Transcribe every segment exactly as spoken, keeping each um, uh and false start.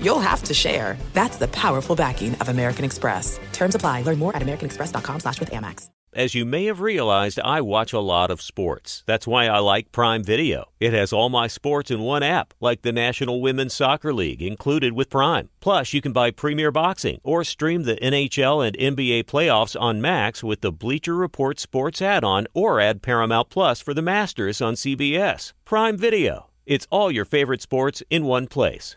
you'll have to share. That's the powerful backing of American Express. Terms apply. Learn more at americanexpress.com slash with Amex. As you may have realized, I watch a lot of sports. That's why I like Prime Video. It has all my sports in one app, like the National Women's Soccer League, included with Prime. Plus, you can buy Premier Boxing or stream the N H L and N B A playoffs on Max with the Bleacher Report Sports add-on, or add Paramount Plus for the Masters on C B S. Prime Video. It's all your favorite sports in one place.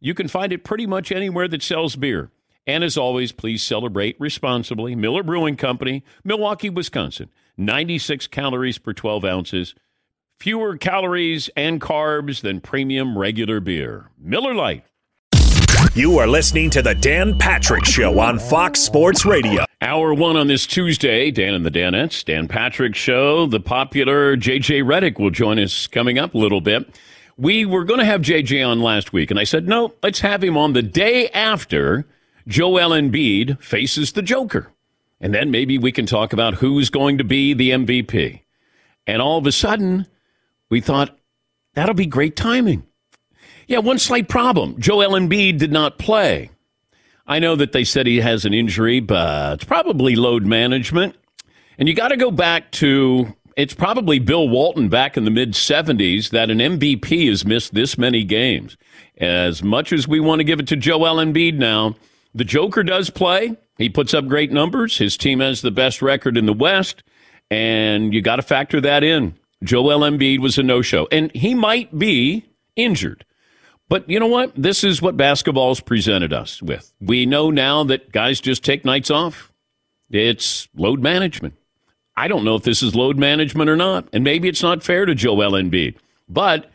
You can find it pretty much anywhere that sells beer. And as always, please celebrate responsibly. Miller Brewing Company, Milwaukee, Wisconsin. ninety-six calories per twelve ounces. Fewer calories and carbs than premium regular beer. Miller Lite. You are listening to the Dan Patrick Show on Fox Sports Radio. Hour one on this Tuesday. Dan and the Danettes. Dan Patrick Show. The popular J J Redick will join us coming up a little bit. We were going to have J J on last week, and I said, no, let's have him on the day after Joel Embiid faces the Joker. And then maybe we can talk about who's going to be the M V P. And all of a sudden, we thought, that'll be great timing. Yeah, one slight problem. Joel Embiid did not play. I know that they said he has an injury, but it's probably load management. And you got to go back to... It's probably Bill Walton back in the mid-seventies that an M V P has missed this many games. As much as we want to give it to Joel Embiid now, the Joker does play. He puts up great numbers. His team has the best record in the West, and you got to factor that in. Joel Embiid was a no-show, and he might be injured. But you know what? This is what basketball's presented us with. We know now that guys just take nights off. It's load management. I don't know if this is load management or not, and maybe it's not fair to Joel Embiid, but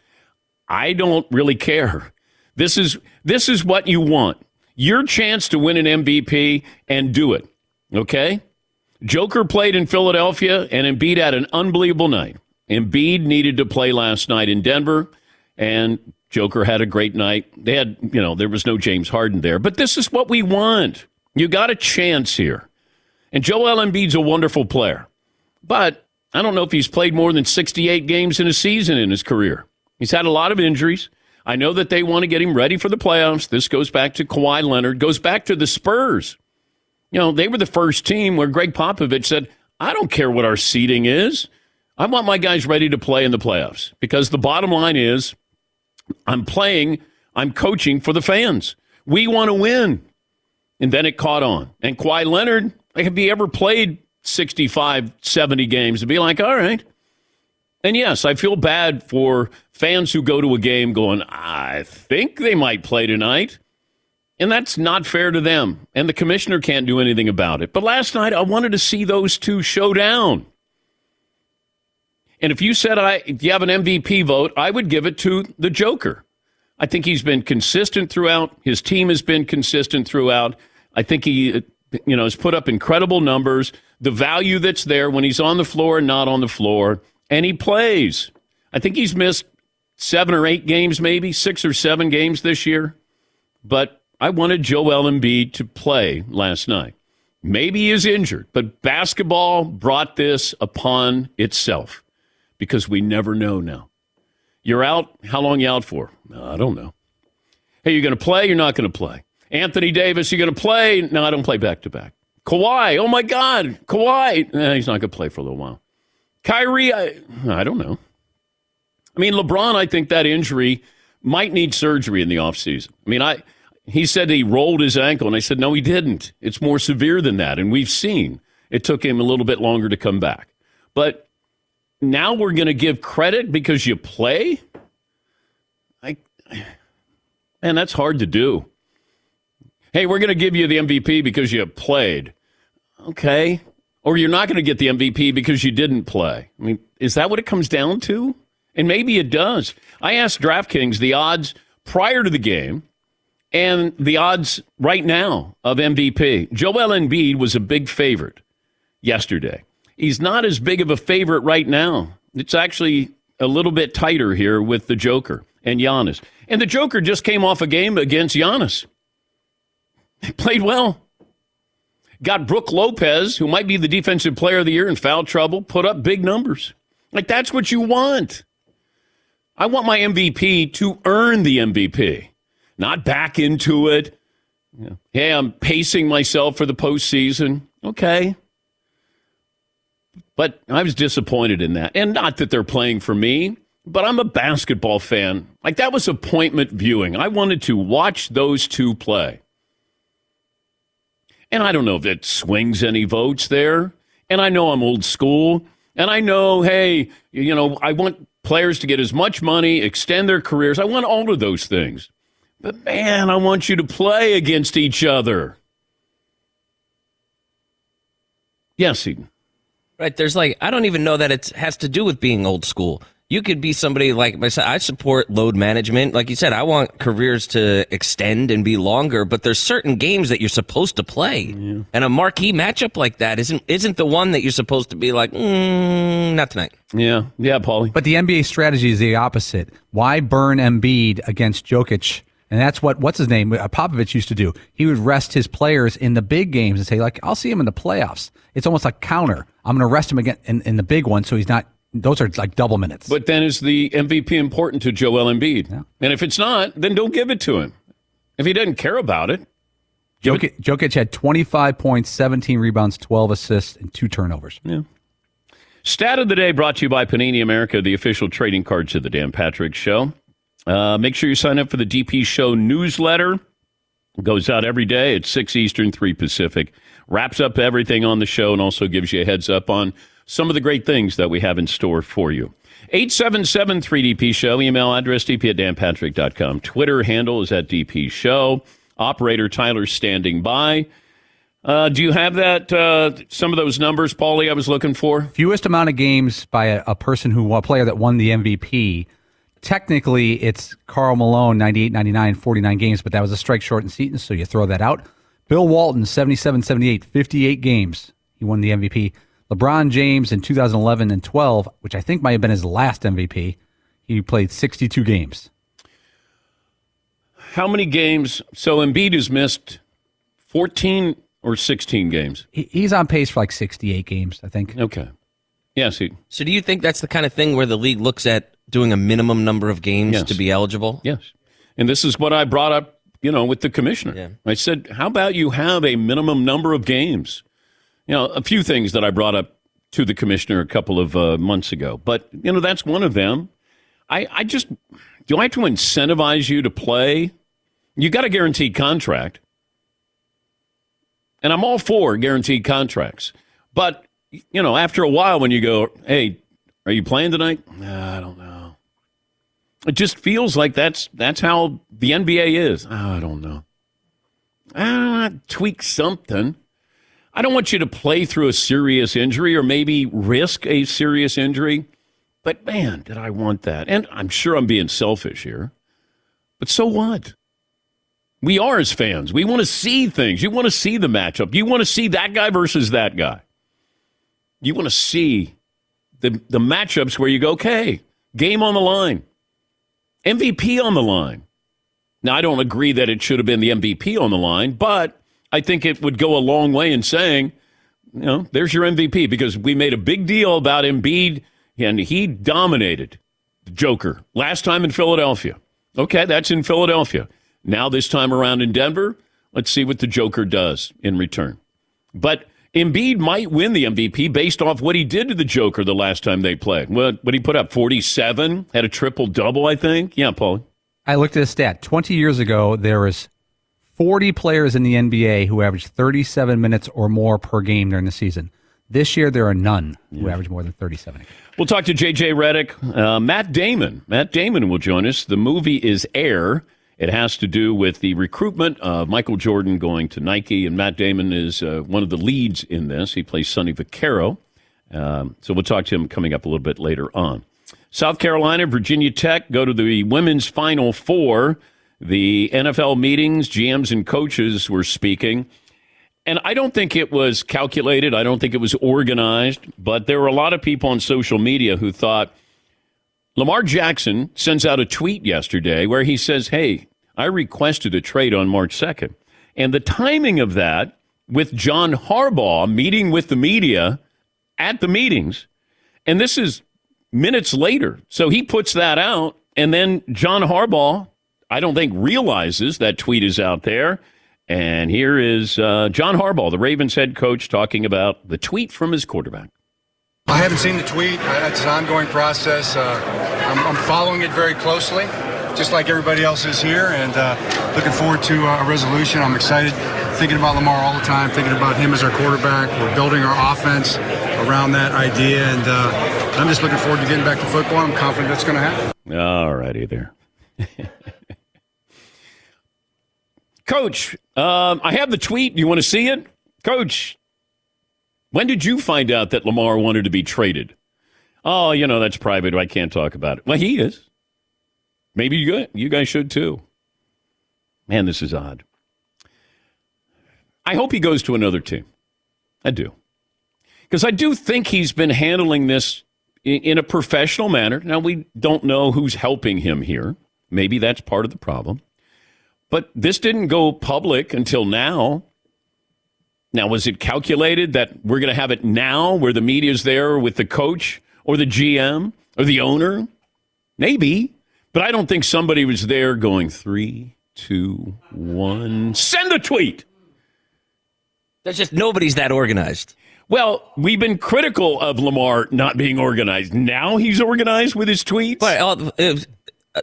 I don't really care. This is this is what you want. Your chance to win an M V P, and do it, okay? Joker played in Philadelphia, and Embiid had an unbelievable night. Embiid needed to play last night in Denver, and Joker had a great night. They had, you know, there was no James Harden there, but this is what we want. You got a chance here, and Joel Embiid's a wonderful player. But I don't know if he's played more than sixty-eight games in a season in his career. He's had a lot of injuries. I know that they want to get him ready for the playoffs. This goes back to Kawhi Leonard, goes back to the Spurs. You know, they were the first team where Greg Popovich said, I don't care what our seeding is. I want my guys ready to play in the playoffs because the bottom line is I'm playing, I'm coaching for the fans. We want to win. And then it caught on. And Kawhi Leonard, have you ever played sixty-five, seventy games and be like, all right. And yes, I feel bad for fans who go to a game going, I think they might play tonight. And that's not fair to them. And the commissioner can't do anything about it. But last night, I wanted to see those two show down. And if you said I, if you have an M V P vote, I would give it to the Joker. I think he's been consistent throughout. His team has been consistent throughout. I think he... You know, he's put up incredible numbers, the value that's there when he's on the floor and not on the floor, and he plays. I think he's missed seven or eight games maybe, six or seven games this year. But I wanted Joel Embiid to play last night. Maybe he is injured, but basketball brought this upon itself. because we never know now. You're out. How long you out for? I don't know. Hey, you're going to play? You're not going to play. Anthony Davis, you're going to play? No, I don't play back-to-back. Kawhi, oh, my God, Kawhi. Eh, he's not going to play for a little while. Kyrie, I, I don't know. I mean, LeBron, I think that injury might need surgery in the offseason. I mean, I he said he rolled his ankle, and I said, no, he didn't. It's more severe than that, and we've seen it took him a little bit longer to come back. But now we're going to give credit because you play? I, man, that's hard to do. Hey, we're going to give you the M V P because you played. Okay. Or you're not going to get the M V P because you didn't play. I mean, is that what it comes down to? And maybe it does. I asked DraftKings the odds prior to the game and the odds right now of M V P. Joel Embiid was a big favorite yesterday. He's not as big of a favorite right now. It's actually a little bit tighter here with the Joker and Giannis. And the Joker just came off a game against Giannis. They played well. Got Brooke Lopez, who might be the defensive player of the year, in foul trouble, put up big numbers. Like, that's what you want. I want my M V P to earn the M V P, not back into it. Yeah. Hey, I'm pacing myself for the postseason. Okay. But I was disappointed in that. And not that they're playing for me, but I'm a basketball fan. Like, that was appointment viewing. I wanted to watch those two play. And I don't know if it swings any votes there. And I know I'm old school. And I know, hey, you know, I want players to get as much money, extend their careers. I want all of those things. But, man, I want you to play against each other. Yes, Eden. Right. There's like, I don't even know that it has to do with being old school. You could be somebody like myself. I support load management. Like you said, I want careers to extend and be longer, but there's certain games that you're supposed to play. Yeah. And a marquee matchup like that isn't isn't the one that you're supposed to be like, mm, not tonight. Yeah, yeah, Paulie. But the N B A strategy is the opposite. Why burn Embiid against Jokic? And that's what, what's his name, Popovich used to do. He would rest his players in the big games and say, like, I'll see him in the playoffs. It's almost like counter. I'm going to rest him again in, in the big one so he's not. Those are like double minutes. But then is the M V P important to Joel Embiid? Yeah. And if it's not, then don't give it to him. If he doesn't care about it. Jokic, it. Jokic had twenty-five points, seventeen rebounds, twelve assists, and two turnovers. Yeah. Stat of the day brought to you by Panini America, the official trading cards of the Dan Patrick Show. Uh, make sure you sign up for the D P Show newsletter. It goes out every day at six Eastern, three Pacific. Wraps up everything on the show and also gives you a heads up on some of the great things that we have in store for you. eight seven seven three D P show. Email address d p at dan patrick dot com. Twitter handle is at D P show. Operator Tyler standing by. Uh, do you have that? Uh, some of those numbers, Paulie, I was looking for? Fewest amount of games by a, a person who, a player that won the M V P. Technically, it's Karl Malone, ninety-eight ninety-nine, forty-nine games, but that was a strike short in Seton, so you throw that out. Bill Walton, seventy-seven seventy-eight, fifty-eight games. He won the M V P. LeBron James in two thousand eleven and twelve, which I think might have been his last M V P, he played sixty-two games. How many games? So Embiid has missed fourteen or sixteen games. He's on pace for like sixty-eight games, I think. Okay. Yes. He, so do you think that's the kind of thing where the league looks at doing a minimum number of games yes. to be eligible? Yes. And this is what I brought up, you know, with the commissioner. Yeah. I said, how about you have a minimum number of games? You know, a few things that I brought up to the commissioner a couple of uh, months ago. But, you know, that's one of them. I, I just, do I have to incentivize you to play? You got a guaranteed contract. And I'm all for guaranteed contracts. But, you know, after a while when you go, hey, are you playing tonight? Nah, I don't know. It just feels like that's that's how the N B A is. Oh, I don't know. Ah, tweak something. I don't want you to play through a serious injury or maybe risk a serious injury. But, man, did I want that. And I'm sure I'm being selfish here. But so what? We are as fans. We want to see things. You want to see the matchup. You want to see that guy versus that guy. You want to see the, the matchups where you go, okay, game on the line, M V P on the line. Now, I don't agree that it should have been the M V P on the line, but I think it would go a long way in saying, you know, there's your M V P because we made a big deal about Embiid. and he dominated the Joker last time in Philadelphia. Okay, that's in Philadelphia. Now this time around in Denver, let's see what the Joker does in return. But Embiid might win the M V P based off what he did to the Joker the last time they played. What, what he put up, forty-seven? Had a triple-double, I think? Yeah, Paul. I looked at a stat. twenty years ago, there was forty players in the N B A who averaged thirty-seven minutes or more per game during the season. This year, there are none who yeah. average more than thirty-seven. We'll talk to J J Redick. Uh, Matt Damon. Matt Damon will join us. The movie is Air. It has to do with the recruitment of Michael Jordan going to Nike, and Matt Damon is uh, one of the leads in this. He plays Sonny Vaccaro. Um, so we'll talk to him coming up a little bit later on. South Carolina, Virginia Tech go to the Women's Final Four. The N F L meetings, G Ms and coaches were speaking. And I don't think it was calculated. I don't think it was organized. But there were a lot of people on social media who thought, Lamar Jackson sends out a tweet yesterday where he says, hey, I requested a trade on March second. And the timing of that with John Harbaugh meeting with the media at the meetings. And this is minutes later. So he puts that out. And then John Harbaugh, I don't think, realizes that tweet is out there. And here is uh, John Harbaugh, the Ravens head coach, talking about the tweet from his quarterback. I haven't seen the tweet. It's an ongoing process. Uh, I'm, I'm following it very closely, just like everybody else is here, and uh, looking forward to a resolution. I'm excited, thinking about Lamar all the time, thinking about him as our quarterback. We're building our offense around that idea, and uh, I'm just looking forward to getting back to football. I'm confident that's going to happen. All righty there. Coach, um, I have the tweet. You want to see it? Coach, when did you find out that Lamar wanted to be traded? Oh, you know, that's private. I can't talk about it. Well, he is. Maybe you, you guys should, too. Man, this is odd. I hope he goes to another team. I do. Because I do think he's been handling this in, in a professional manner. Now, we don't know who's helping him here. Maybe that's part of the problem. But this didn't go public until now. Now, was it calculated that we're going to have it now where the media's there with the coach or the G M or the owner? Maybe. But I don't think somebody was there going, three, two, one, send a tweet. There's just nobody's that organized. Well, we've been critical of Lamar not being organized. Now he's organized with his tweets? But, uh, it,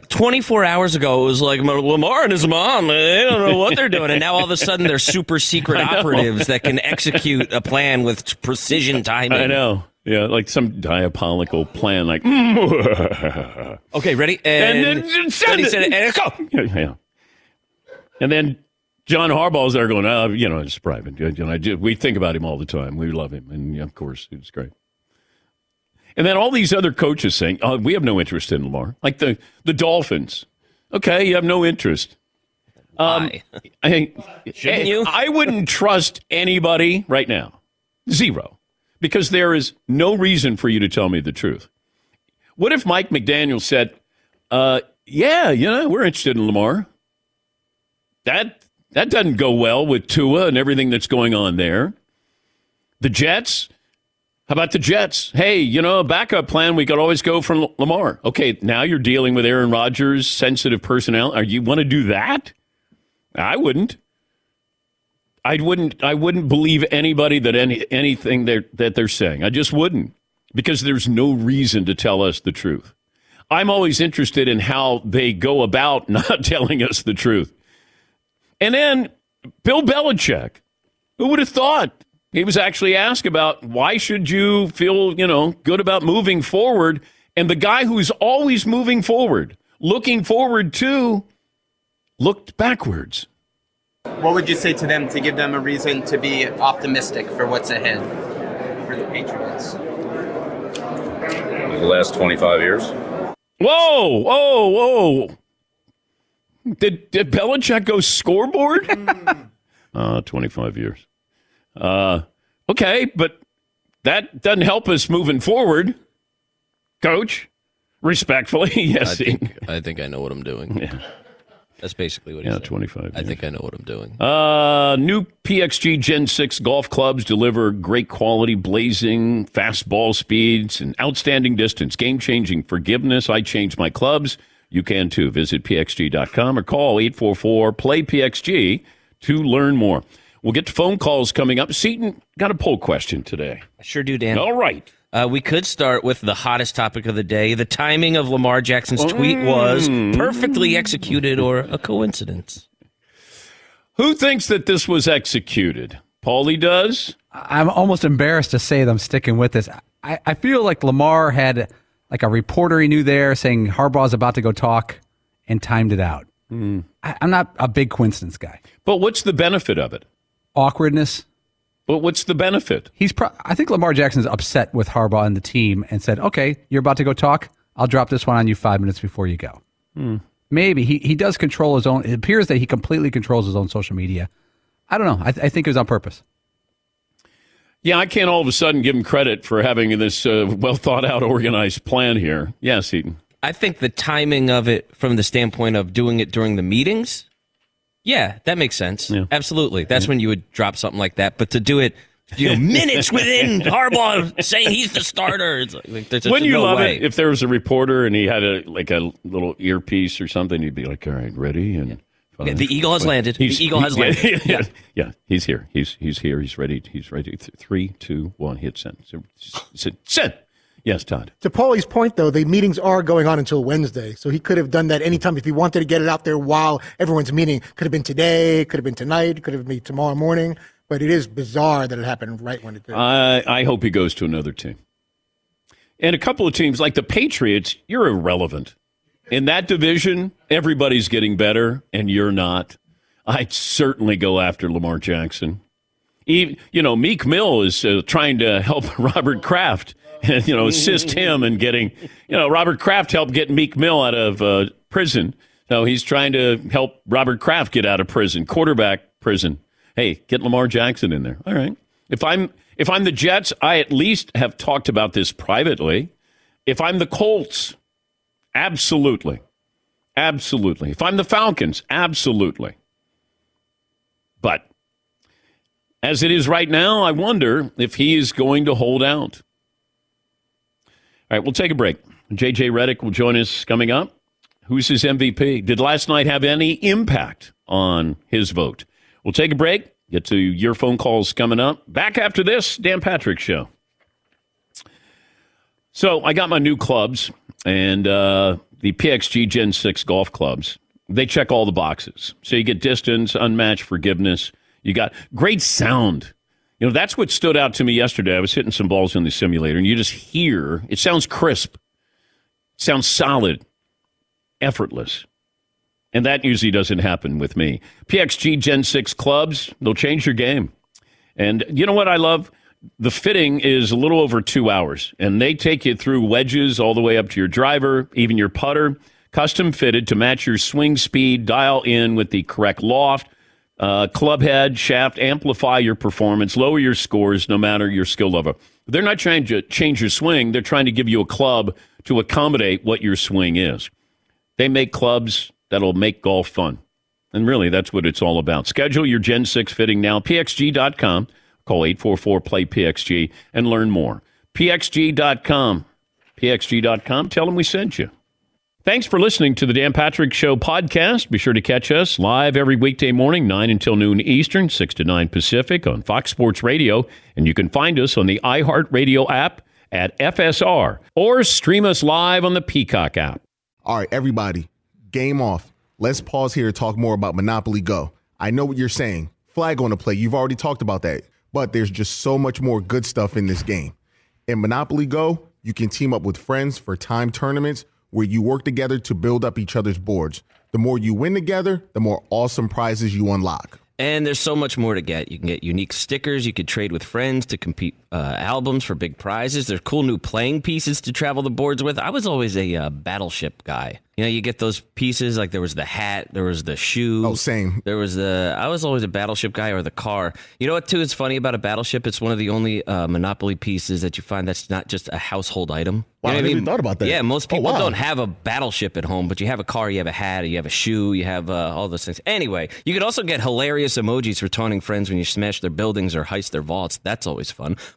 twenty-four hours ago, it was like Lamar and his mom. They don't know what they're doing. And now all of a sudden, they're super secret operatives that can execute a plan with precision timing. I know. Yeah, like some diabolical plan. Like, okay, ready? And, and then send it. Said it. And go. Yeah, yeah. And then John Harbaugh's there going, oh, you know, it's private. You know, I do. We think about him all the time. We love him. And, of course, it's great. And then all these other coaches saying, oh, we have no interest in Lamar. Like the, the Dolphins. Okay, you have no interest. Um, I, Shouldn't you? I wouldn't trust anybody right now. Zero. Because there is no reason for you to tell me the truth. What if Mike McDaniel said, uh, yeah, you know, we're interested in Lamar. That, that doesn't go well with Tua and everything that's going on there. The Jets... How about the Jets? Hey, you know, a backup plan, we could always go from Lamar. Okay, now you're dealing with Aaron Rodgers, sensitive personnel. Are you want to do that? I wouldn't. I wouldn't I wouldn't believe anybody that any anything they're, that they're saying. I just wouldn't, because there's no reason to tell us the truth. I'm always interested in how they go about not telling us the truth. And then Bill Belichick, who would have thought? He was actually asked about why should you feel, you know, good about moving forward? And the guy who's always moving forward, looking forward to, looked backwards. What would you say to them to give them a reason to be optimistic for what's ahead for the Patriots? The last twenty-five years. Whoa, whoa, whoa. Did, did Belichick go scoreboard? uh, twenty-five years. Uh, okay, but that doesn't help us moving forward, Coach. Respectfully, yes. I think I, think I know what I'm doing. Yeah. That's basically what he's yeah, saying. Yeah, twenty-five years. I think I know what I'm doing. Uh, new P X G Gen six golf clubs deliver great quality, blazing, fast ball speeds, and outstanding distance. Game-changing forgiveness. I change my clubs. You can, too. Visit P X G dot com or call eight four four play P X G to learn more. We'll get to phone calls coming up. Seton, got a poll question today. I sure do, Dan. All right. Uh, we could start with the hottest topic of the day. The timing of Lamar Jackson's tweet was perfectly executed or a coincidence. Who thinks that this was executed? Paulie does? I'm almost embarrassed to say that I'm sticking with this. I, I feel like Lamar had like a reporter he knew there saying Harbaugh's about to go talk and timed it out. Mm. I, I'm not a big coincidence guy. But what's the benefit of it? Awkwardness. But what's the benefit? He's. Pro- I think Lamar Jackson's upset with Harbaugh and the team and said, okay, you're about to go talk. I'll drop this one on you five minutes before you go. Hmm. Maybe. He he does control his own. It appears that he completely controls his own social media. I don't know. I, th- I think it was on purpose. Yeah, I can't all of a sudden give him credit for having this uh, well-thought-out, organized plan here. Yeah, Seton. I think the timing of it from the standpoint of doing it during the meetings. Yeah, that makes sense. Yeah. Absolutely. That's yeah. when you would drop something like that. But to do it, you know, minutes within Harbaugh saying he's the starter. It's like, there's, Wouldn't there's you no love way. It if there was a reporter and he had a like a little earpiece or something, he'd be like, all right, ready? And yeah. Yeah, the eagle has but landed. The eagle has landed. Yeah, yeah. Yeah. yeah, he's here. He's he's here. He's ready. He's ready. Three, two, one, hit send. Send. Send. Yes, Todd. To Paulie's point, though, the meetings are going on until Wednesday, so he could have done that anytime if he wanted to get it out there while everyone's meeting. Could have been today, could have been tonight, could have been tomorrow morning, but it is bizarre that it happened right when it did. I, I hope he goes to another team. And a couple of teams, like the Patriots, you're irrelevant. In that division, everybody's getting better, and you're not. I'd certainly go after Lamar Jackson. Even, you know, Meek Mill is uh, trying to help Robert Kraft. And, you know, assist him in getting, you know, Robert Kraft helped get Meek Mill out of uh, prison. So he's trying to help Robert Kraft get out of prison, quarterback prison. Hey, get Lamar Jackson in there. All right. If I'm if I'm the Jets, I at least have talked about this privately. If I'm the Colts, absolutely. Absolutely. If I'm the Falcons, absolutely. But as it is right now, I wonder if he is going to hold out. All right, we'll take a break. J J Redick will join us coming up. Who's his M V P? Did last night have any impact on his vote? We'll take a break. Get to your phone calls coming up. Back after this, Dan Patrick Show. So I got my new clubs and uh, the P X G Gen six golf clubs. They check all the boxes. So you get distance, unmatched forgiveness. You got great sound. You know, that's what stood out to me yesterday. I was hitting some balls in the simulator, and you just hear, it sounds crisp, it sounds solid, effortless. And that usually doesn't happen with me. P X G Gen six clubs, they'll change your game. And you know what I love? The fitting is a little over two hours, and they take you through wedges all the way up to your driver, even your putter, custom fitted to match your swing speed, dial in with the correct loft, Uh, club head, shaft, amplify your performance, lower your scores no matter your skill level. They're not trying to change your swing. They're trying to give you a club to accommodate what your swing is. They make clubs that'll make golf fun. And really, that's what it's all about. Schedule your Gen six fitting now. P X G dot com. Call eight four four play P X G and learn more. P X G dot com. P X G dot com. Tell them we sent you. Thanks for listening to the Dan Patrick Show podcast. Be sure to catch us live every weekday morning, nine until noon Eastern, six to nine Pacific on Fox Sports Radio. And you can find us on the iHeartRadio app at F S R or stream us live on the Peacock app. All right, everybody, game off. Let's pause here to talk more about Monopoly Go. I know what you're saying. Flag on the play. You've already talked about that. But there's just so much more good stuff in this game. In Monopoly Go, you can team up with friends for time tournaments, where you work together to build up each other's boards. The more you win together, the more awesome prizes you unlock. And there's so much more to get. You can get unique stickers. You could trade with friends to compete uh, albums for big prizes. There's cool new playing pieces to travel the boards with. I was always a uh, battleship guy. You know, you get those pieces. Like there was the hat. There was the shoe. Oh, same. There was the, I was always a battleship guy or the car. You know what, too, is funny about a battleship? It's one of the only uh, Monopoly pieces that you find that's not just a household item. Wow, you know I never mean? thought about that. Yeah, most people oh, wow. don't have a battleship at home, but you have a car, you have a hat, you have a shoe, you have uh, all those things. Anyway, you could also get hilarious emojis for taunting friends when you smash their buildings or heist their vaults. That's always fun.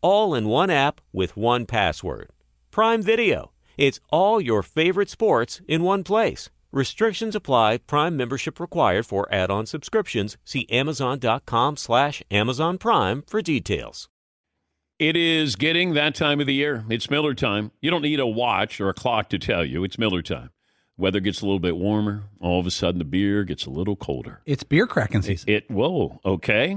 All in one app with one password. Prime Video. It's all your favorite sports in one place. Restrictions apply. Prime membership required for add-on subscriptions. See amazon.com slash Amazon Prime for details. It is getting that time of the year. It's Miller time. You don't need a watch or a clock to tell you. It's Miller time. Weather gets a little bit warmer. All of a sudden, the beer gets a little colder. It's beer cracking season. It, it whoa, okay.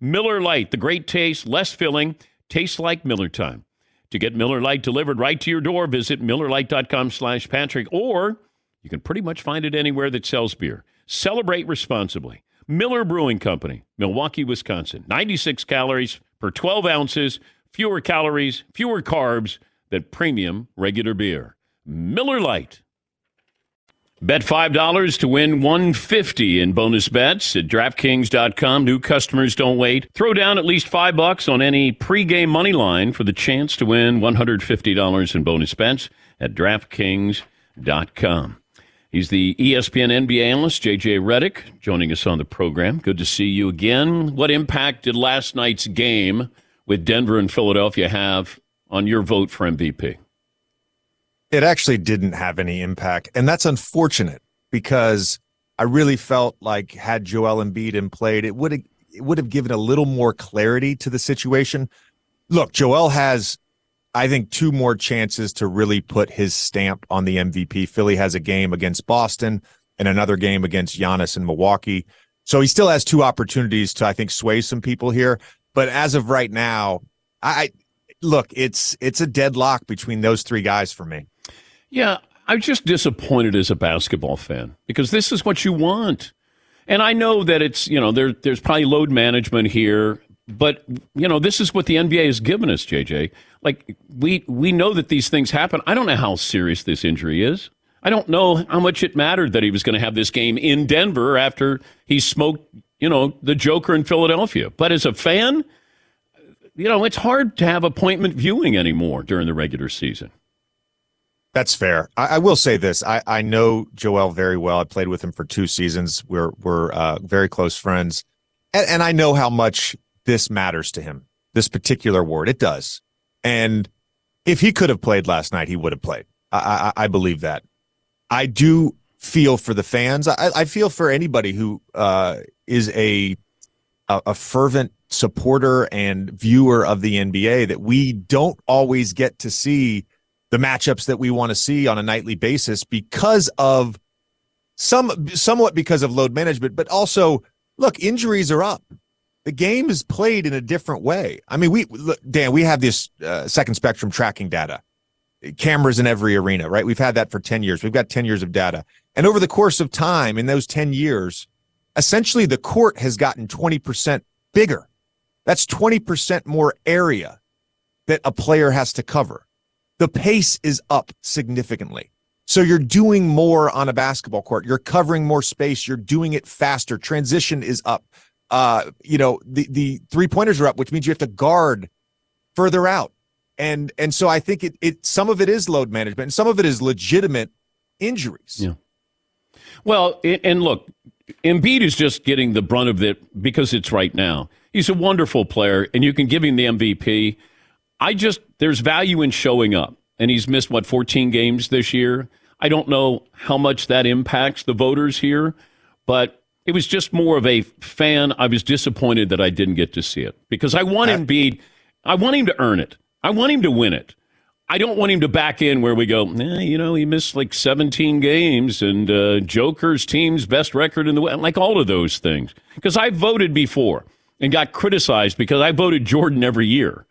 Miller Lite, the great taste, less filling, tastes like Miller time. To get Miller Lite delivered right to your door, visit MillerLite.com slash Patrick, or you can pretty much find it anywhere that sells beer. Celebrate responsibly. Miller Brewing Company, Milwaukee, Wisconsin. ninety-six calories per twelve ounces, fewer calories, fewer carbs than premium regular beer. Miller Lite. Bet five dollars to win one hundred fifty dollars in bonus bets at DraftKings dot com. New customers don't wait. Throw down at least five bucks on any pregame money line for the chance to win one hundred fifty dollars in bonus bets at DraftKings dot com. He's the E S P N N B A analyst, J J Redick, joining us on the program. Good to see you again. What impact did last night's game with Denver and Philadelphia have on your vote for M V P? It actually didn't have any impact, and that's unfortunate because I really felt like had Joel Embiid in played, it would have it would have given a little more clarity to the situation. Look, Joel has, I think, two more chances to really put his stamp on the M V P. Philly has a game against Boston and another game against Giannis in Milwaukee. So he still has two opportunities to, I think, sway some people here. But as of right now, I look, it's it's a deadlock between those three guys for me. Yeah, I'm just disappointed as a basketball fan because this is what you want. And I know that it's, you know, there, there's probably load management here, but, you know, this is what the N B A has given us, J J. Like, we, we know that these things happen. I don't know how serious this injury is. I don't know how much it mattered that he was going to have this game in Denver after he smoked, you know, the Joker in Philadelphia. But as a fan, you know, it's hard to have appointment viewing anymore during the regular season. That's fair. I, I will say this. I, I know Joel very well. I played with him for two seasons. We're we're uh, very close friends. And, and I know how much this matters to him, this particular award. It does. And if he could have played last night, he would have played. I, I, I believe that. I do feel for the fans. I, I feel for anybody who uh, is a, a a fervent supporter and viewer of the N B A, that we don't always get to see the matchups that we want to see on a nightly basis because of some somewhat because of load management, but also, look, injuries are up. The game is played in a different way. I mean, we look, Dan, we have this uh, second spectrum tracking data, cameras in every arena, right? We've had that for ten years. We've got ten years of data. And over the course of time, in those ten years, essentially the court has gotten twenty percent bigger. That's twenty percent more area that a player has to cover. The pace is up significantly. So you're doing more on a basketball court. You're covering more space. You're doing it faster. Transition is up. Uh, you know, the, the three-pointers are up, which means you have to guard further out. And and so I think it it some of it is load management, and some of it is legitimate injuries. Yeah. Well, it, and look, Embiid is just getting the brunt of it because it's right now. He's a wonderful player, and you can give him the M V P. I just, there's value in showing up. And he's missed, what, fourteen games this year? I don't know how much that impacts the voters here, but it was just more of a fan. I was disappointed that I didn't get to see it because I want Embiid. I want him to earn it. I want him to win it. I don't want him to back in where we go, eh, you know, he missed like seventeen games and uh, Joker's team's best record in the West, like all of those things. Because I voted before and got criticized because I voted Jordan every year.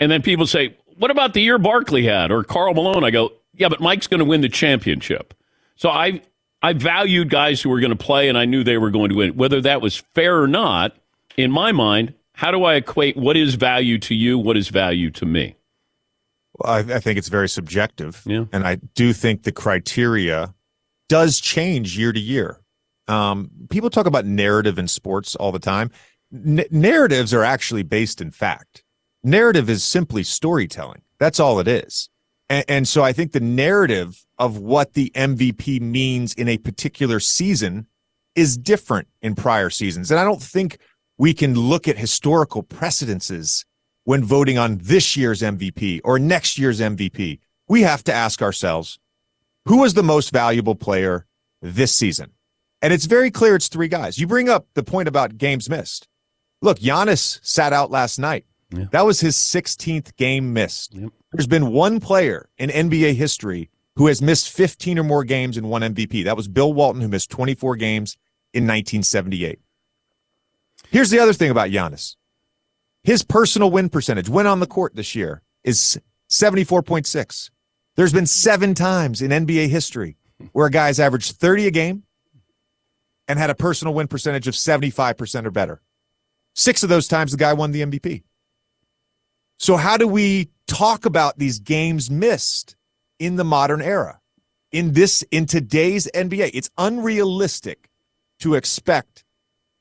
And then people say, what about the year Barkley had or Karl Malone? I go, yeah, but Mike's going to win the championship. So I I valued guys who were going to play and I knew they were going to win. Whether that was fair or not, in my mind, how do I equate what is value to you, what is value to me? Well, I, I think it's very subjective, yeah. And I do think the criteria does change year to year. Um, people talk about narrative in sports all the time. N- narratives are actually based in fact. Narrative is simply storytelling. That's all it is. And, and so I think the narrative of what the M V P means in a particular season is different in prior seasons. And I don't think we can look at historical precedences when voting on this year's M V P or next year's M V P. We have to ask ourselves, who was the most valuable player this season? And it's very clear it's three guys. You bring up the point about games missed. Look, Giannis sat out last night. Yeah. That was his sixteenth game missed. Yep. There's been one player in N B A history who has missed fifteen or more games and won M V P. That was Bill Walton, who missed twenty-four games in nineteen seventy-eight. Here's the other thing about Giannis. His personal win percentage, win on the court this year, is seventy-four point six. There's been seven times in N B A history where a guy's averaged thirty a game and had a personal win percentage of seventy-five percent or better. Six of those times the guy won the M V P. So how do we talk about these games missed in the modern era? In this, in today's N B A, it's unrealistic to expect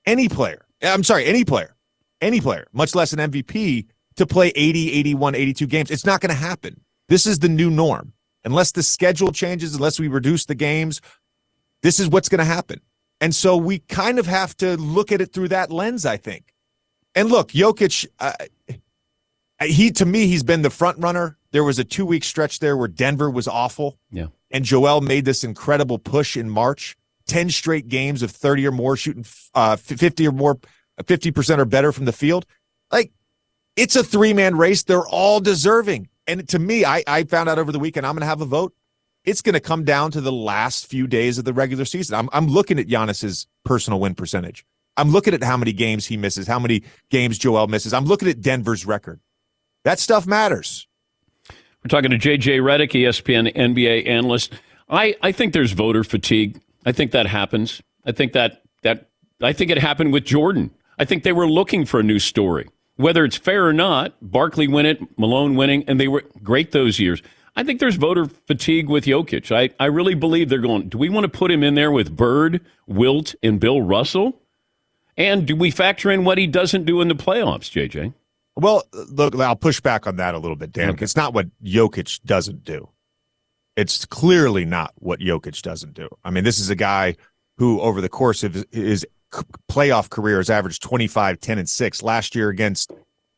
any player, I'm sorry, any player, any player, much less an M V P, to play eighty, eighty-one, eighty-two games. It's not going to happen. This is the new norm. Unless the schedule changes, unless we reduce the games, this is what's going to happen. And so we kind of have to look at it through that lens, I think. And look, Jokic, uh, he to me, he's been the front runner. There was a two-week stretch there where Denver was awful. Yeah. And Joel made this incredible push in March. ten straight games of thirty or more, shooting uh, fifty or more, fifty percent or better from the field. Like, it's a three-man race. They're all deserving. And to me, I, I found out over the weekend, I'm going to have a vote. It's going to come down to the last few days of the regular season. I'm, I'm looking at Giannis's personal win percentage. I'm looking at how many games he misses, how many games Joel misses. I'm looking at Denver's record. That stuff matters. We're talking to J J Redick, E S P N N B A analyst. I, I think there's voter fatigue. I think that happens. I think that that I think it happened with Jordan. I think they were looking for a new story, whether it's fair or not. Barkley win it, Malone winning, and they were great those years. I think there's voter fatigue with Jokic. I, I really believe they're going, do we want to put him in there with Bird, Wilt, and Bill Russell? And do we factor in what he doesn't do in the playoffs, J J? Well, look, I'll push back on that a little bit, Dan. Okay. It's not what Jokic doesn't do. It's clearly not what Jokic doesn't do. I mean, this is a guy who, over the course of his playoff career, has averaged twenty-five, ten, and six. Last year against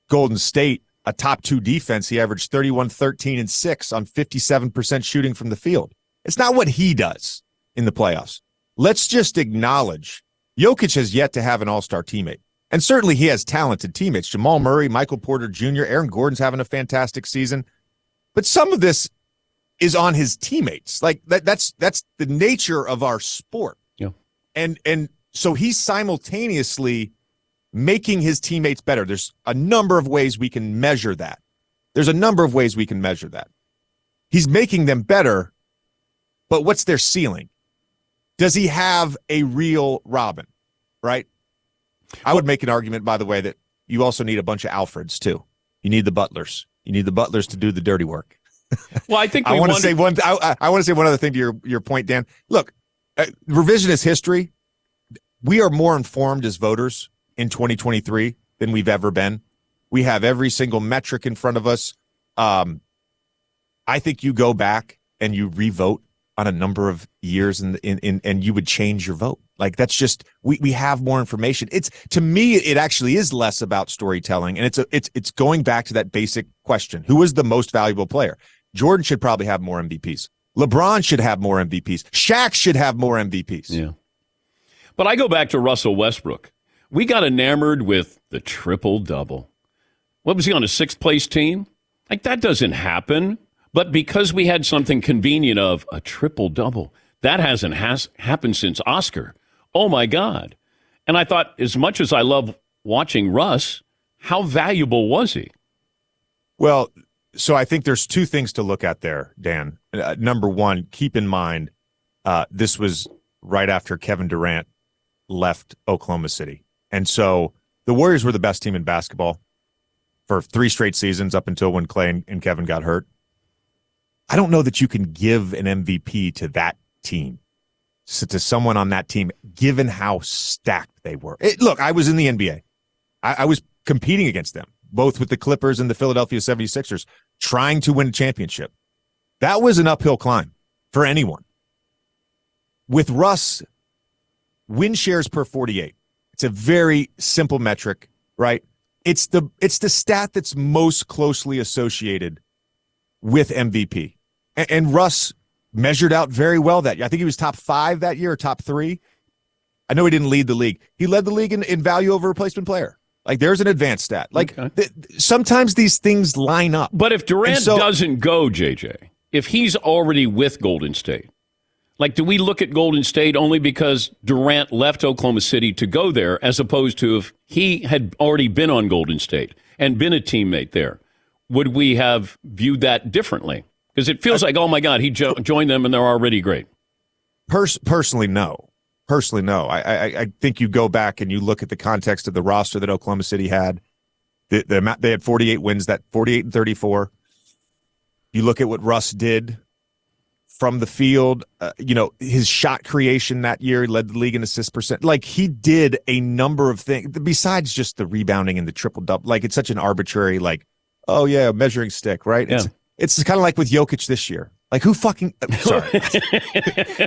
Golden State, a top two defense. He averaged thirty-one, thirteen, and six on fifty-seven percent shooting from the field. It's not what he does in the playoffs. Let's just acknowledge Jokic has yet to have an all-star teammate. And certainly he has talented teammates. Jamal Murray, Michael Porter Junior, Aaron Gordon's having a fantastic season. But some of this is on his teammates. Like that, that's that's the nature of our sport. Yeah. And and so he's simultaneously making his teammates better. There's a number of ways we can measure that. There's a number of ways we can measure that. He's making them better, but what's their ceiling? Does he have a real Robin, right? I would make an argument, by the way, that you also need a bunch of Alfreds, too. You need the butlers. You need the butlers to do the dirty work. Well, I think we I want to say one. I, I want to say one other thing to your, your point, Dan. Look, uh, revisionist history. We are more informed as voters in twenty twenty-three than we've ever been. We have every single metric in front of us. Um, I think you go back and you re-vote on a number of years, and in, in, in, and you would change your vote. Like that's just we we have more information. It's to me, it actually is less about storytelling, and it's a, it's it's going back to that basic question: who is the most valuable player? Jordan should probably have more M V Ps. LeBron should have more M V Ps. Shaq should have more M V Ps. Yeah, but I go back to Russell Westbrook. We got enamored with the triple double. What was he on, a sixth place team? Like that doesn't happen. But because we had something convenient of a triple-double, that hasn't has happened since Oscar. Oh, my God. And I thought, as much as I love watching Russ, how valuable was he? Well, so I think there's two things to look at there, Dan. Uh, number one, keep in mind, uh, this was right after Kevin Durant left Oklahoma City. And so the Warriors were the best team in basketball for three straight seasons up until when Clay and, and Kevin got hurt. I don't know that you can give an M V P to that team, so to someone on that team, given how stacked they were. It, look, I was in the N B A. I, I was competing against them, both with the Clippers and the Philadelphia seventy-sixers, trying to win a championship. That was an uphill climb for anyone. With Russ, win shares per forty-eight. It's a very simple metric, right? It's the it's the stat that's most closely associated with M V P. And, and Russ measured out very well that year. I think he was top five that year, or top three. I know he didn't lead the league. He led the league in, in value over replacement player. Like, there's an advanced stat. Like, okay. th- sometimes these things line up. But if Durant so, doesn't go, J J, if he's already with Golden State, like, do we look at Golden State only because Durant left Oklahoma City to go there, as opposed to if he had already been on Golden State and been a teammate there? Would we have viewed that differently? Because it feels like, oh, my God, he jo- joined them and they're already great. Pers- personally, no. Personally, no. I, I I think you go back and you look at the context of the roster that Oklahoma City had. The, the, they had forty-eight wins, that forty-eight and thirty-four. You look at what Russ did from the field, uh, you know, his shot creation that year, he led the league in assist percent. Like, he did a number of things besides just the rebounding and the triple-double. Like, it's such an arbitrary, like, oh, yeah, measuring stick, right? Yeah. It's it's kind of like with Jokic this year. Like, who fucking – sorry.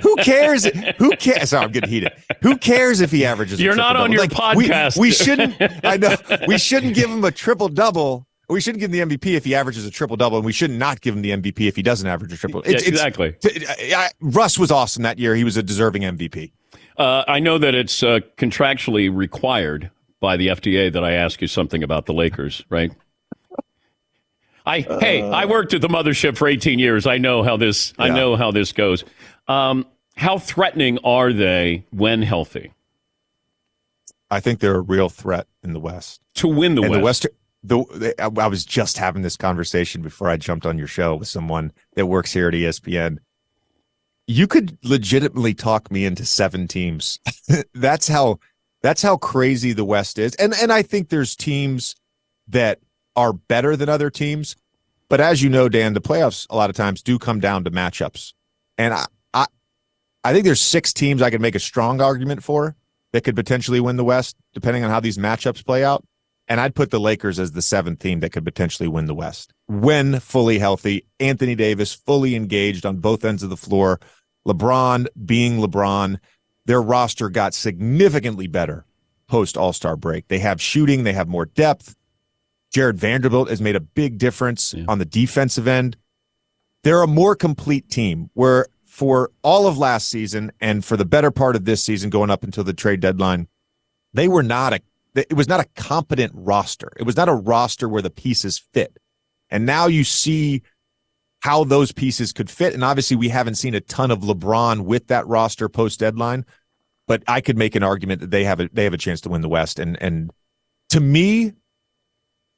Who cares? Who cares? Sorry, I'm getting heated. Who cares if he averages You're a not on double? Your like, podcast. We, we shouldn't – I know. We shouldn't give him a triple-double. We shouldn't give him the M V P if he averages a triple-double, and we should not give him the M V P if he doesn't average a triple. It's, yeah, exactly. It's, I, Russ was awesome that year. He was a deserving M V P. Uh, I know that it's uh, contractually required by the F D A that I ask you something about the Lakers, right? I, uh, hey, I worked at the mothership for eighteen years. I know how this. Yeah. I know how this goes. Um, how threatening are they when healthy? I think they're a real threat in the West to win the and West. The West the, I was just having this conversation before I jumped on your show with someone that works here at E S P N. You could legitimately talk me into seven teams. That's how. That's how crazy the West is, and and I think there's teams that are better than other teams. But as you know, Dan, the playoffs a lot of times do come down to matchups. And I I, I think there's six teams I could make a strong argument for that could potentially win the West, depending on how these matchups play out. And I'd put the Lakers as the seventh team that could potentially win the West. When fully healthy, Anthony Davis fully engaged on both ends of the floor, LeBron being LeBron, their roster got significantly better post All-Star break. They have shooting, they have more depth. Jared Vanderbilt has made a big difference yeah. on the defensive end. They're a more complete team, where for all of last season and for the better part of this season going up until the trade deadline, they were not a, it was not a competent roster. It was not a roster where the pieces fit. And now you see how those pieces could fit. And obviously we haven't seen a ton of LeBron with that roster post deadline, but I could make an argument that they have a, they have a chance to win the West. And, and to me,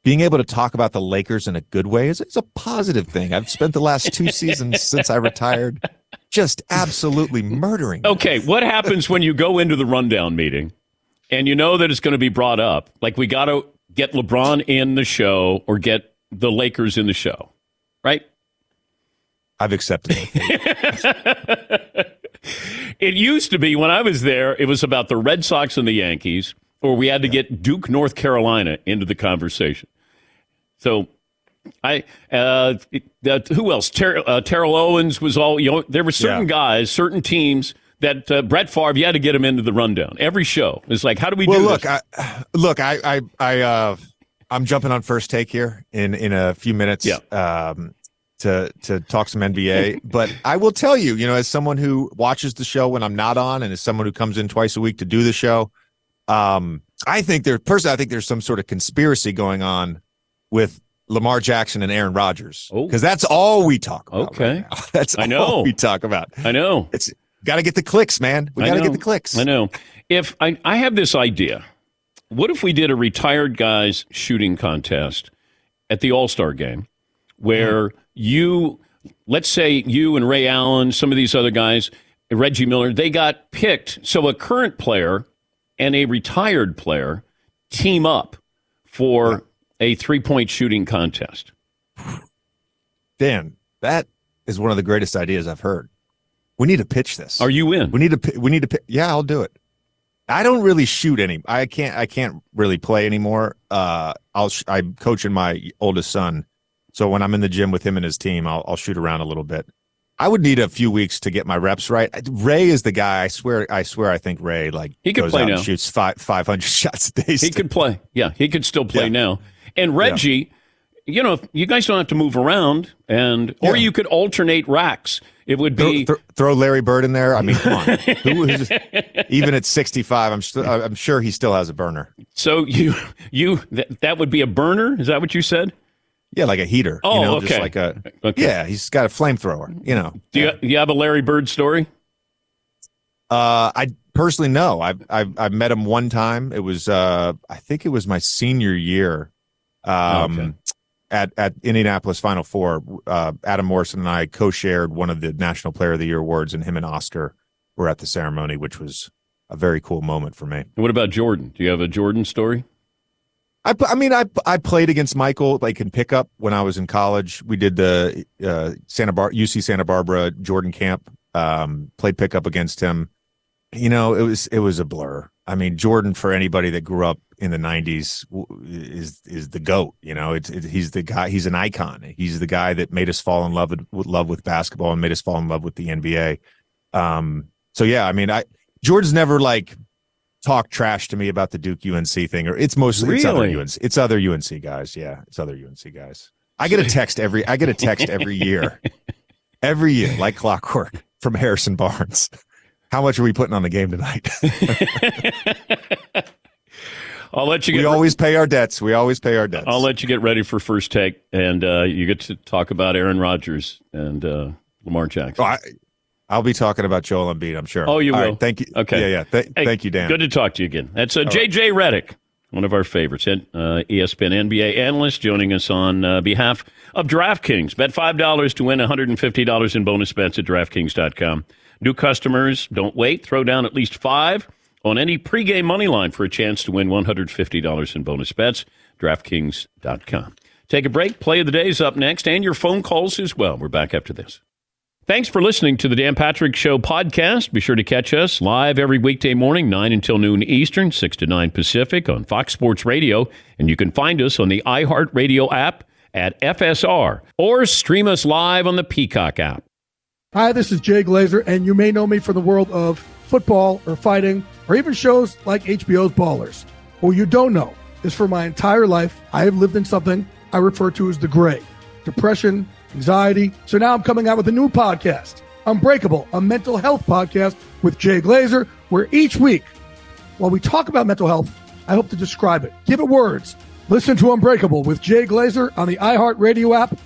being able to talk about the Lakers in a good way is, is a positive thing. I've spent the last two seasons since I retired just absolutely murdering them. Okay, what happens when you go into the rundown meeting and you know that it's going to be brought up? Like, we got to get LeBron in the show or get the Lakers in the show, right? I've accepted it. It used to be, when I was there, it was about the Red Sox and the Yankees, or we had to get Duke, North Carolina into the conversation. So, I uh, uh, who else? Ter- uh, Terrell Owens was all, you know, there were certain yeah. guys, certain teams that uh, Brett Favre, you had to get him into the rundown. Every show. It's like, how do we well, do look, this? I, look, I, I, I, uh, I'm jumping on First Take here in, in a few minutes yeah. um, to, to talk some N B A. But I will tell you, you know, as someone who watches the show when I'm not on, and as someone who comes in twice a week to do the show, Um, I think there, personally, I think there's some sort of conspiracy going on with Lamar Jackson and Aaron Rodgers, because oh. that's all we talk about. Okay, right, that's I know. all we talk about. I know. It's got to get the clicks, man. We got to get the clicks. I know. If I, I have this idea, what if we did a retired guys shooting contest at the All-Star game, where mm. you, let's say you and Ray Allen, some of these other guys, Reggie Miller, they got picked. So a current player and a retired player team up for a three-point shooting contest. Dan, that is one of the greatest ideas I've heard. We need to pitch this. Are you in? We need to. We need to. Yeah, I'll do it. I don't really shoot any. I can't. I can't really play anymore. Uh, I'll. I'm coaching my oldest son, so when I'm in the gym with him and his team, I'll, I'll shoot around a little bit. I would need a few weeks to get my reps right. Ray is the guy. I swear. I swear. I think Ray like he could goes play out now. And shoots five five hundred shots a day. He still. could play. Yeah, he could still play yeah. now. And Reggie, yeah. you know, you guys don't have to move around, and or yeah. you could alternate racks. It would be throw, th- throw Larry Bird in there. I mean, come on. Who, who's, even at sixty-five, I'm st- I'm sure he still has a burner. So you you th- that would be a burner. Is that what you said? Yeah, like a heater. Oh, you know, okay. Just like a, okay. Yeah, he's got a flamethrower, you know. Do you, do you have a Larry Bird story? Uh, I personally, no. I've, I've, I've met him one time. It was, uh, I think it was my senior year um, okay. at, at Indianapolis Final Four. Uh, Adam Morrison and I co-shared one of the National Player of the Year awards, and him and Oscar were at the ceremony, which was a very cool moment for me. And what about Jordan? Do you have a Jordan story? I, I mean, I I played against Michael, like, in pickup when I was in college. We did the uh, Santa Bar- U C Santa Barbara Jordan camp, um, played pickup against him. You know, it was it was a blur. I mean, Jordan, for anybody that grew up in the nineties, is is the GOAT. You know, it's it, he's the guy. He's an icon. He's the guy that made us fall in love with, with love with basketball and made us fall in love with the N B A. Um, so, yeah, I mean, I Jordan's never, like, talk trash to me about the Duke U N C thing, or it's mostly really? it's other U N C it's other U N C guys. Yeah, it's other U N C guys. I get a text every I get a text every year, every year like clockwork from Harrison Barnes. How much are we putting on the game tonight? I'll let you. Get we re- always pay our debts. We always pay our debts. I'll let you get ready for First Take, and uh, you get to talk about Aaron Rodgers and uh, Lamar Jackson. Oh, I- I'll be talking about Joel Embiid, I'm sure. Oh, you All will. Right, thank you. Okay. Yeah, yeah. Th- hey, thank you, Dan. Good to talk to you again. That's uh, J J Redick, one of our favorites, uh, E S P N N B A analyst, joining us on uh, behalf of DraftKings. Bet five dollars to win one hundred fifty dollars in bonus bets at DraftKings dot com. New customers, don't wait. Throw down at least five on any pregame money line for a chance to win one hundred fifty dollars in bonus bets. DraftKings dot com. Take a break. Play of the Day is up next, and your phone calls as well. We're back after this. Thanks for listening to the Dan Patrick Show podcast. Be sure to catch us live every weekday morning, nine until noon Eastern, six to nine Pacific on Fox Sports Radio. And you can find us on the iHeartRadio app at F S R, or stream us live on the Peacock app. Hi, this is Jay Glazer, and you may know me from the world of football or fighting, or even shows like H B O's Ballers. What you don't know is for my entire life, I have lived in something I refer to as the gray. Depression, anxiety. So now I'm coming out with a new podcast, Unbreakable, a mental health podcast with Jay Glazer, where each week, while we talk about mental health, I hope to describe it, give it words. Listen to Unbreakable with Jay Glazer on the iHeartRadio app,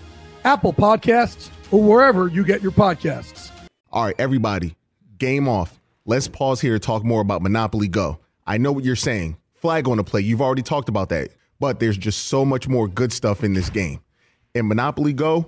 Apple Podcasts, or wherever you get your podcasts. All right, everybody, game off. Let's pause here to talk more about Monopoly Go. I know what you're saying. Flag on the play. You've already talked about that. But there's just so much more good stuff in this game. In Monopoly Go,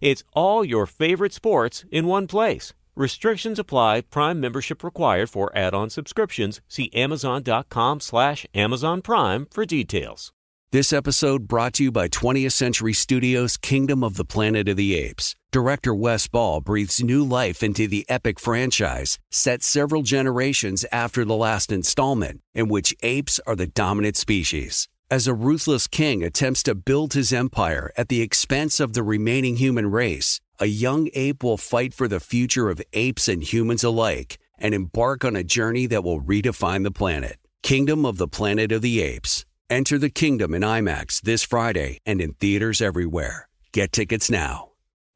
It's all your favorite sports in one place. Restrictions apply. Prime membership required for add-on subscriptions. See Amazon.com slash Amazon Prime for details. This episode brought to you by twentieth Century Studios' Kingdom of the Planet of the Apes. Director Wes Ball breathes new life into the epic franchise, set several generations after the last installment, in which apes are the dominant species. As a ruthless king attempts to build his empire at the expense of the remaining human race, a young ape will fight for the future of apes and humans alike and embark on a journey that will redefine the planet. Kingdom of the Planet of the Apes. Enter the kingdom in IMAX this Friday and in theaters everywhere. Get tickets now.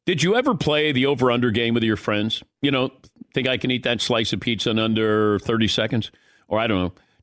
Did you ever play the over-under game with your friends? You know, think I can eat that slice of pizza in under thirty seconds? Or I don't know.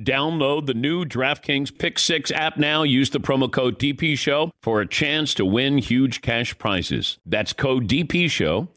Download the new DraftKings Pick Six app now. Use the promo code D P Show for a chance to win huge cash prizes. That's code D P Show.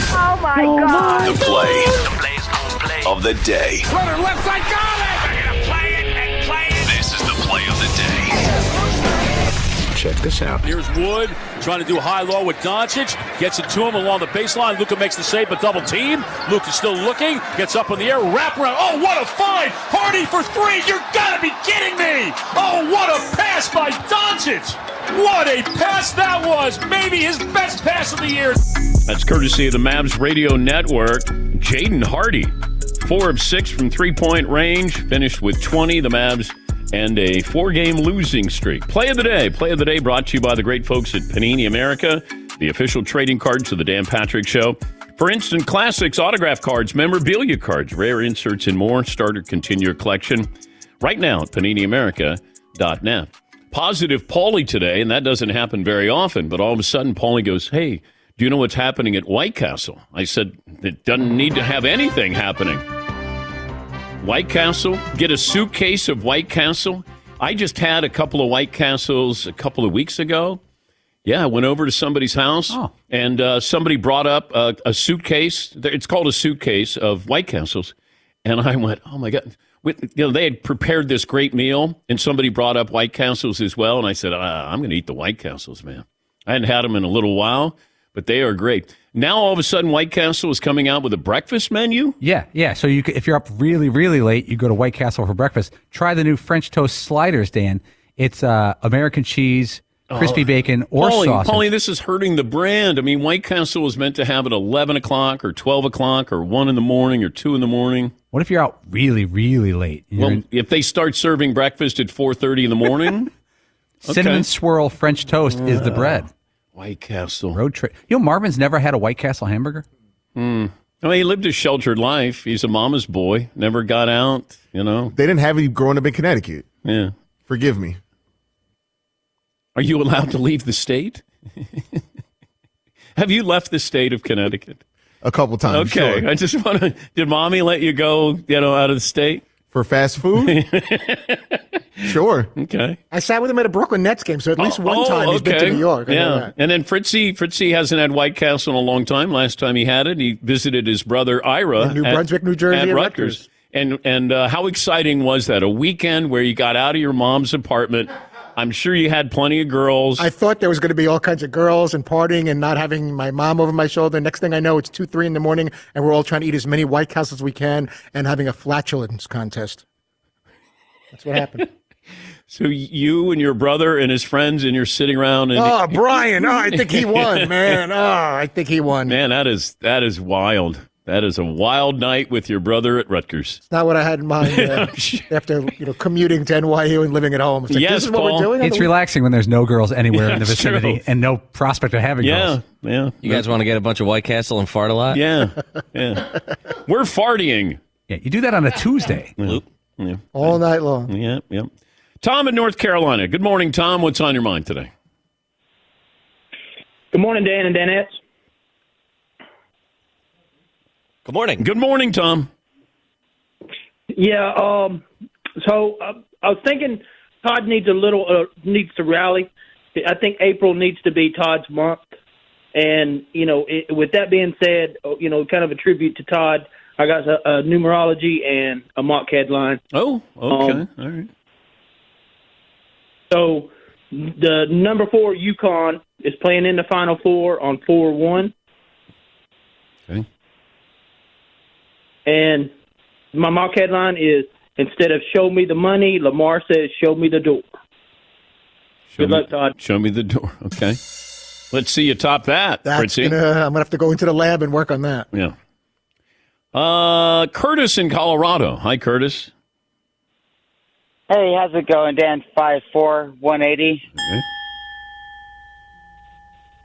Oh, my oh God. The play, the plays, the play of the day. Runner left side, got it! They're going to play it and play it. This is the play of the day. Check this out. Here's Wood trying to do high-low with Doncic. Gets it to him along the baseline. Luka makes the save, but double team. Luka's still looking. Gets up in the air. Wrap around. Oh, what a find. Hardy for three. You've got to be kidding me. Oh, what a pass by Doncic. What a pass that was. Maybe his best pass of the year. That's courtesy of the Mavs Radio Network. Jaden Hardy, four of six from three-point range. Finished with twenty. The Mavs and a four-game losing streak. Play of the day. Play of the day brought to you by the great folks at Panini America, the official trading cards of the Dan Patrick Show. For instant classics, autograph cards, memorabilia cards, rare inserts, and more. Start or continue your collection right now at panini america dot net. positive Paulie today, and that doesn't happen very often, but all of a sudden Paulie goes, hey, do you know what's happening at White Castle? I said, it doesn't need to have anything happening. White Castle, get a suitcase of White Castle. I just had a couple of White Castles a couple of weeks ago. Yeah, I went over to somebody's house, oh. and uh, somebody brought up a, a suitcase. It's called a suitcase of White Castles. And I went, oh, my God. You know, they had prepared this great meal, and somebody brought up White Castles as well. And I said, uh, I'm going to eat the White Castles, man. I hadn't had them in a little while, but they are great. Now, all of a sudden, White Castle is coming out with a breakfast menu? Yeah, yeah. So you, if you're up really, really late, you go to White Castle for breakfast. Try the new French toast sliders, Dan. It's uh, American cheese, crispy oh, bacon, or Paulie, sausage. Paulie, this is hurting the brand. I mean, White Castle was meant to have at eleven o'clock or twelve o'clock or one in the morning or two in the morning. What if you're out really, really late? You're well, in... if they start serving breakfast at four thirty in the morning? Okay. Cinnamon swirl French toast uh. is the bread. White Castle. Road trip. You know, Marvin's never had a White Castle hamburger. Mm. I mean, he lived a sheltered life. He's a mama's boy. Never got out, you know. They didn't have any growing up in Connecticut. Yeah. Forgive me. Are you allowed to leave the state? Have you left the state of Connecticut? A couple times. Okay. Sure. I just want to. Did mommy let you go, you know, out of the state? For fast food? Sure. Okay. I sat with him at a Brooklyn Nets game, so at least oh, one time oh, he's okay. been to New York. I yeah. And then Fritzy, Fritzy hasn't had White Castle in a long time. Last time he had it, he visited his brother Ira. In New at, Brunswick, New Jersey. At and Rutgers. Rutgers. And, and uh, how exciting was that? A weekend where you got out of your mom's apartment. I'm sure you had plenty of girls. I thought there was going to be all kinds of girls and partying and not having my mom over my shoulder. Next thing I know, it's two, three in the morning, and we're all trying to eat as many White Castles as we can and having a flatulence contest. That's what happened. So you and your brother and his friends, and you're sitting around and oh, Brian! Oh, I think he won, man! Oh, I think he won, man! That is that is wild. That is a wild night with your brother at Rutgers. It's not what I had in mind uh, after you know commuting to N Y U and living at home. It's like, yes, this is Paul. What we're doing. It's relaxing when there's no girls anywhere yeah, in the vicinity true. And no prospect of having yeah, girls. Yeah, yeah. You guys want to get a bunch of White Castle and fart a lot? Yeah, yeah. We're farting. Yeah, you do that on a Tuesday. Yeah. Yeah. All yeah. night long. Yeah, yeah. Tom in North Carolina. Good morning, Tom. What's on your mind today? Good morning, Dan and Danettes. Good morning. Good morning, Tom. Yeah. Um, so uh, I was thinking Todd needs a little uh, needs to rally. I think April needs to be Todd's month. And you know, it, with that being said, you know, kind of a tribute to Todd. I got a, a numerology and a mock headline. Oh, okay, um, all right. So the number four UConn is playing in the Final Four on four one. Okay. And my mock headline is, instead of show me the money, Lamar says show me the door. Show Good me, luck, Todd. Show me the door. Okay. Let's see you top that, Fritzy. I'm going to have to go into the lab and work on that. Yeah. Uh, Curtis in Colorado. Hi, Curtis. Hey, how's it going, Dan? five four, one eighty. Okay.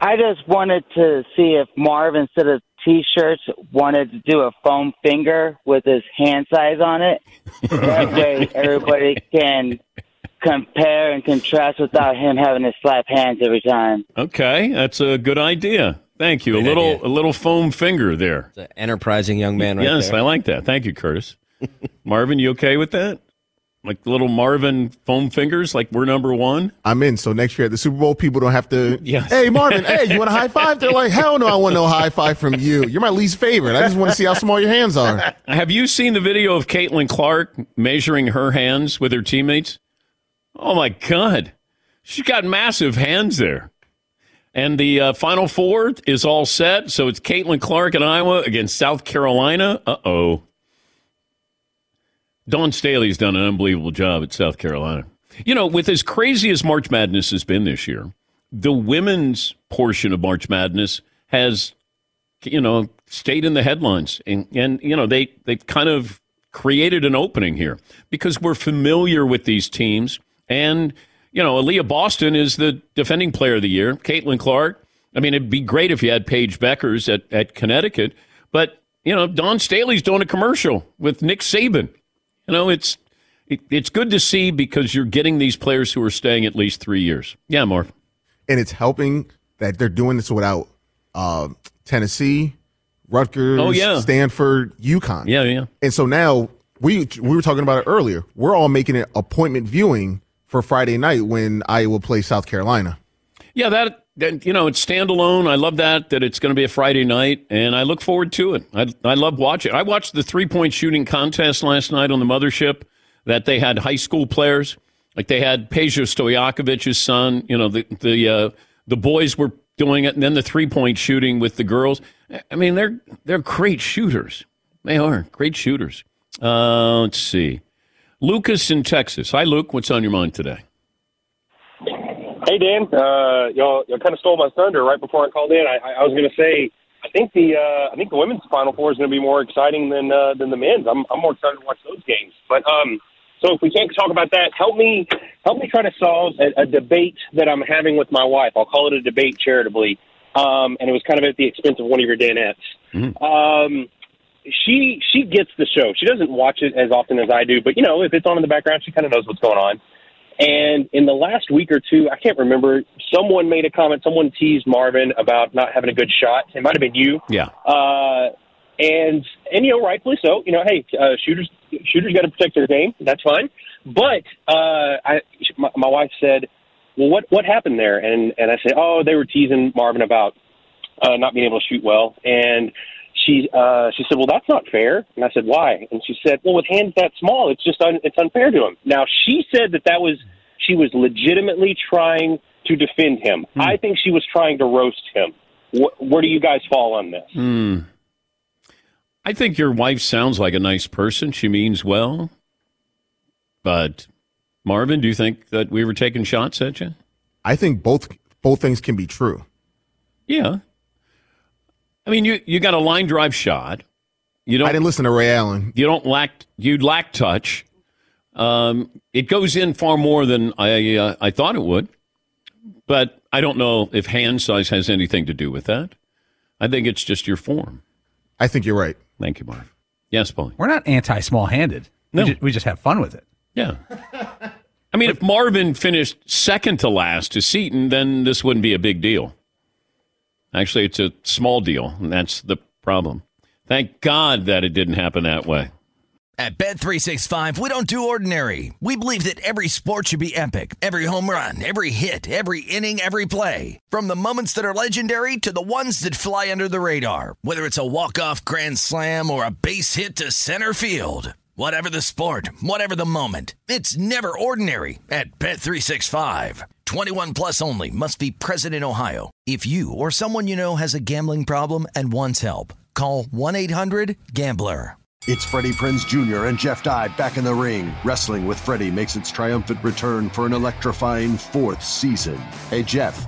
I just wanted to see if Marv, instead of T-shirts, wanted to do a foam finger with his hand size on it. That way everybody can compare and contrast without him having to slap hands every time. Okay, that's a good idea. Thank you. Great a little idea. A little foam finger there. It's an enterprising young man right yes, there. Yes, I like that. Thank you, Curtis. Marvin, you okay with that? Like little Marvin foam fingers, like we're number one? I'm in. So next year at the Super Bowl, people don't have to, yes. Hey, Marvin, hey, you want a high five? They're like, hell no, I want no high five from you. You're my least favorite. I just want to see how small your hands are. Have you seen the video of Caitlin Clark measuring her hands with her teammates? Oh, my God. She's got massive hands there. And the uh, Final Four is all set. So it's Caitlin Clark in Iowa against South Carolina. Uh-oh. Don Staley's done an unbelievable job at South Carolina. You know, with as crazy as March Madness has been this year, the women's portion of March Madness has, you know, stayed in the headlines. And, and you know, they, they've kind of created an opening here because we're familiar with these teams. And, you know, Aaliyah Boston is the defending player of the year. Caitlin Clark. I mean, it'd be great if you had Paige Beckers at, at Connecticut. But, you know, Don Staley's doing a commercial with Nick Saban. You know, it's it, it's good to see because you're getting these players who are staying at least three years. Yeah, Marv. And it's helping that they're doing this without uh, Tennessee, Rutgers, oh, yeah. Stanford, UConn. Yeah, yeah. And so now we we were talking about it earlier. We're all making an appointment viewing for Friday night when Iowa plays South Carolina. Yeah, that. You know, it's standalone. I love that, that it's going to be a Friday night, and I look forward to it. I, I love watching it. I watched the three-point shooting contest last night on the mothership that they had high school players. Like they had Peja Stojakovic's son. You know, the the uh, the boys were doing it, and then the three-point shooting with the girls. I mean, they're they're great shooters. They are great shooters. Uh, let's see. Lucas in Texas. Hi, Luke. What's on your mind today? Hey, Dan, uh, y'all, y'all kind of stole my thunder right before I called in. I, I, I was going to say, I think the uh, I think the women's Final Four is going to be more exciting than uh, than the men's. I'm I'm more excited to watch those games. But um, so if we can't talk about that, help me help me try to solve a, a debate that I'm having with my wife. I'll call it a debate charitably, um, and it was kind of at the expense of one of your Danettes. Mm-hmm. Um, she she gets the show. She doesn't watch it as often as I do, but you know, if it's on in the background, she kind of knows what's going on. And in the last week or two, I can't remember, someone made a comment, someone teased Marvin about not having a good shot. It might have been you. Yeah. Uh, and, and, you know, rightfully so. You know, hey, uh, shooters shooters got to protect their game. That's fine. But uh, I, my, my wife said, well, what, what happened there? And, and I said, oh, they were teasing Marvin about uh, not being able to shoot well. And she uh, she said, well, that's not fair. And I said, why? And she said, well, with hands that small, it's just un- it's unfair to him. Now, she said that that was she was legitimately trying to defend him. Mm. I think she was trying to roast him. Wh- where do you guys fall on this? Mm. I think your wife sounds like a nice person. She means well. But, Marvin, do you think that we were taking shots at you? I think both both things can be true. Yeah. I mean, you, you got a line drive shot. You don't. I didn't listen to Ray Allen. You don't lack. You lack touch. Um, it goes in far more than I uh, I thought it would. But I don't know if hand size has anything to do with that. I think it's just your form. I think you're right. Thank you, Marv. Yes, Paul. We're not anti-small-handed. No, we just, we just have fun with it. Yeah. I mean, if Marvin finished second to last to Seton, then this wouldn't be a big deal. Actually, it's a small deal, and that's the problem. Thank God that it didn't happen that way. At Bet three sixty-five, we don't do ordinary. We believe that every sport should be epic. Every home run, every hit, every inning, every play. From the moments that are legendary to the ones that fly under the radar. Whether it's a walk-off grand slam or a base hit to center field. Whatever the sport, whatever the moment, it's never ordinary at Bet three sixty-five. twenty-one plus only. Must be present in Ohio. If you or someone you know has a gambling problem and wants help, call one eight hundred gambler. It's Freddie Prinze Junior and Jeff Dye back in the ring. Wrestling with Freddie makes its triumphant return for an electrifying fourth season. Hey, Jeff.